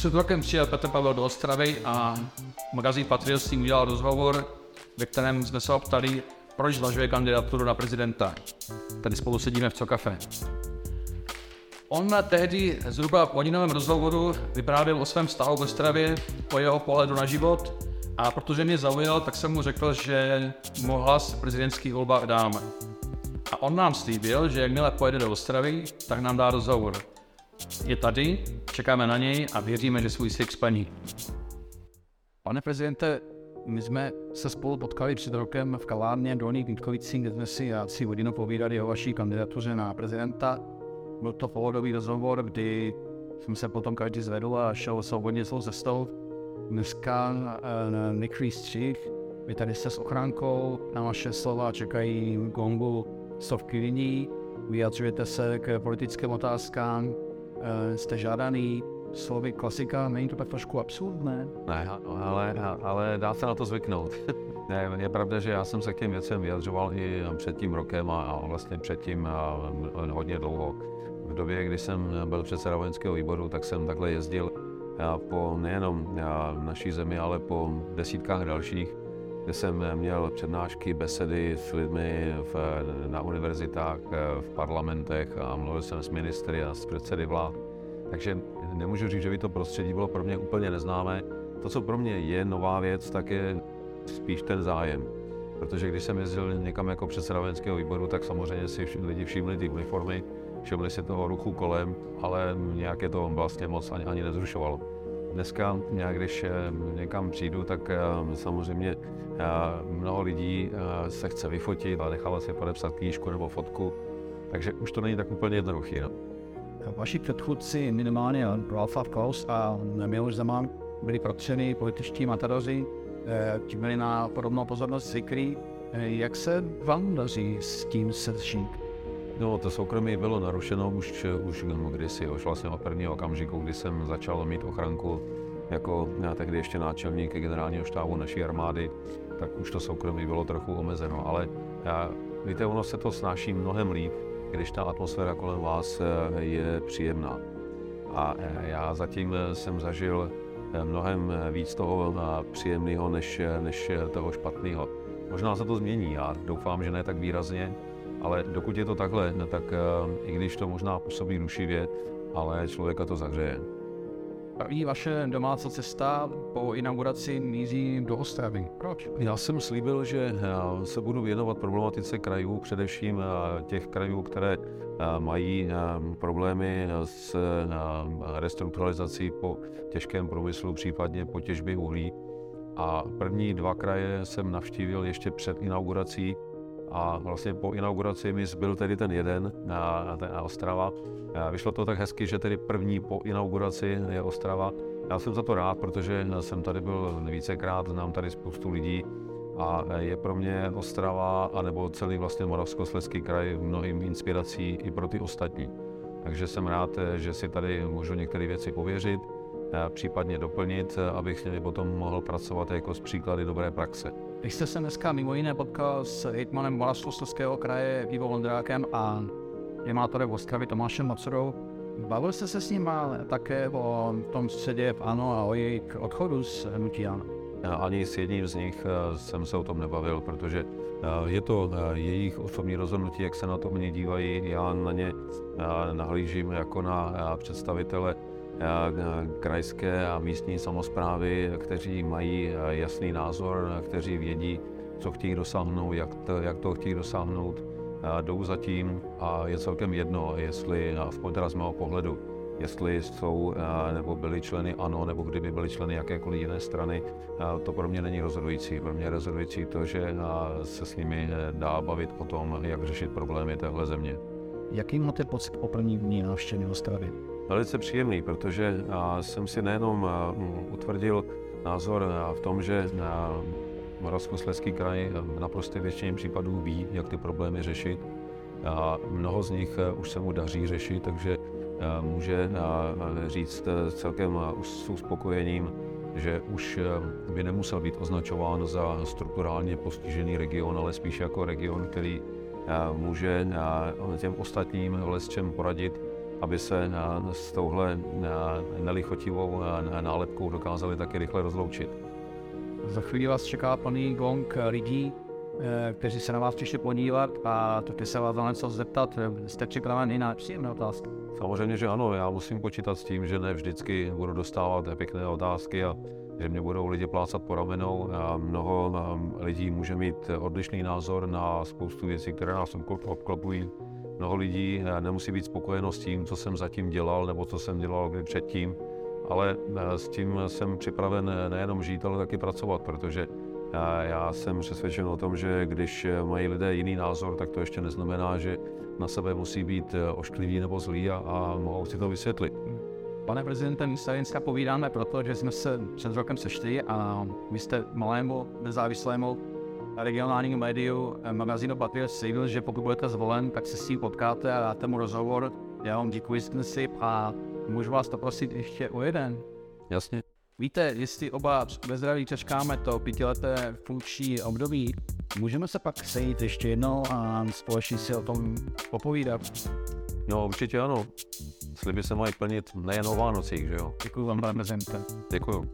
Před rokem přijel Petr Pavel do Ostravy a magazín Patriot s ním udělal rozhovor, ve kterém jsme se optali, proč zvažuje kandidaturu na prezidenta. Tady spolu sedíme v CoCafe. On tehdy zhruba v hodinovém rozhovoru vyprávěl o svém vztahu v Ostravě, o jeho pohledu na život, a protože mě zaujal, tak jsem mu řekl, že mu hlas v prezidentských volbách dáme. A on nám slíbil, že jakmile pojede do Ostravy, tak nám dá rozhovor. Je tady, čekáme na něj a věříme, že svůj slib splní. Pane prezidente, my jsme se spolu potkali před rokem v kavárně Droní v Vítkovicích, kde jsme si asi hodinu povídali o vaší kandidatuře na prezidenta. Byl to pohodový rozhovor, kdy jsem se potom každý zvedl a šel svobodně svou cestou. Dneska nekrý střih, vy tady jste s ochránkou, na vaše slova čekají gongu stovky lidí, vyjadřujete se k politickým otázkám, jste žádaný, slovy klasika, není to tak trošku absurdné? Ne, ale dá se na to zvyknout. Ne, je pravda, že já jsem se k těm věcem vyjadřoval i před tím rokem a vlastně před tím hodně dlouho. V době, kdy jsem byl předseda vojenského výboru, tak jsem takhle jezdil po nejenom naší zemi, ale po desítkách dalších, kde jsem měl přednášky, besedy s lidmi na univerzitách, v parlamentech a mluvil jsem s ministry a s předsedy vlád. Takže nemůžu říct, že by to prostředí bylo pro mě úplně neznámé. To, co pro mě je nová věc, tak je spíš ten zájem. Protože když jsem jezdil někam jako předseda vojenského výboru, tak samozřejmě si lidi všimli ty uniformy, všimli si toho ruchu kolem, ale nějaké to vlastně moc ani nezrušovalo. Dneska, když někam přijdu, tak samozřejmě mnoho lidí se chce vyfotit a nechává si podepsat knížku nebo fotku, takže už to není tak úplně jednoduché. No. Vaši předchůdci, minimálně Václav Klaus a Miloš Zeman, byli protřený političtí matadoři, ti byli na podobnou pozornost zvyklí. Jak se vám daří s tím sezžít? No, to soukromí bylo narušeno už kdysi, vlastně od prvního okamžiku, kdy jsem začal mít ochranku jako tehdy ještě náčelník generálního štábu naší armády, tak už to soukromí bylo trochu omezeno, ale víte, ono se to snáší mnohem líp, když ta atmosféra kolem vás je příjemná. A já zatím jsem zažil mnohem víc toho příjemného, než toho špatného. Možná se to změní, já doufám, že ne tak výrazně, ale dokud je to takhle, tak i když to možná působí rušivě, ale člověka to zahřeje. První vaše domácí cesta po inauguraci míří do Ostravy. Proč? Já jsem slíbil, že se budu věnovat problematice krajů, především těch krajů, které mají problémy s restrukturalizací po těžkém průmyslu, případně po těžbě uhlí. A první dva kraje jsem navštívil ještě před inaugurací. A vlastně po inauguraci mi zbyl tedy ten jeden na Ostrava. Vyšlo to tak hezky, že tedy první po inauguraci je Ostrava. Já jsem za to rád, protože jsem tady byl vícekrát, znám tady spoustu lidí a je pro mě Ostrava anebo celý vlastně Moravskoslezský kraj mnohým inspirací i pro ty ostatní. Takže jsem rád, že si tady můžu některé věci pověřit, případně doplnit, abych potom mohl pracovat jako s příklady dobré praxe. Vy jste se dneska mimo jiné potkal s hejtmanem Moravskoslezského kraje Vítkou Vondrákem a primátorem Ostravy Tomášem Macurou. Bavil jste se s ním také o tom středě v ANO a o jejich odchodu z hnutí ANO? Ani s jedním z nich jsem se o tom nebavil, protože je to jejich osobní rozhodnutí, jak se na to mě dívají. Já na ně nahlížím jako na představitele krajské a místní samosprávy, kteří mají jasný názor, kteří vědí, co chtějí dosáhnout, jak to chtějí dosáhnout, jdou za tím a je celkem jedno, jestli, aspoň teda z mého pohledu, jestli jsou nebo byli členy ANO, nebo kdyby byli členy jakékoliv jiné strany, to pro mě není rozhodující. Pro mě je rozhodující to, že se s nimi dá bavit o tom, jak řešit problémy téhle země. Jaký máte pocit po první dní návštěvy Ostravy? Velice příjemný, protože jsem si nejenom utvrdil názor v tom, že Moravskoslezský kraj v naprosté většině případů ví, jak ty problémy řešit. Mnoho z nich už se mu daří řešit, takže může říct celkem s uspokojením, že už by nemusel být označován za strukturálně postižený region, ale spíš jako region, který může těm ostatním lesčem poradit, aby se s touhle nelichotivou nálepkou dokázali taky rychle rozloučit. Za chvíli vás čeká plný gong lidí, kteří se na vás přišli podívat a chtějí se vás na něco zeptat. Jste připraven i na příjemné otázky? Samozřejmě, že ano. Já musím počítat s tím, že ne vždycky budu dostávat pěkné otázky a že mě budou lidi plácat po ramenou. Mnoho lidí může mít odlišný názor na spoustu věcí, které nás obklopují. Mnoho lidí nemusí být spokojeno s tím, co jsem zatím dělal nebo co jsem dělal předtím, ale s tím jsem připraven nejenom žít, ale taky pracovat, protože já jsem přesvědčen o tom, že když mají lidé jiný názor, tak to ještě neznamená, že na sebe musí být oškliví nebo zlí a mohou si to vysvětlit. Pane prezidente, my se dneska povídáme proto, že jsme se před rokem sešli a vy jste malému nezávislému regionálnímu médiu magazínu Patriot slíbil, že pokud budete zvolen, tak se s ním potkáte a dáte mu rozhovor. Já vám děkuji a můžu vás to prosit ještě o jeden. Jasně. Víte, jestli oba ve zdraví přečkáme to pětileté funkční období, můžeme se pak sejít ještě jednou a společně si o tom popovídat. No určitě ano. Sliby se mají plnit nejen o Vánocích, že jo? Děkuji vám, pane prezidente. Děkuji.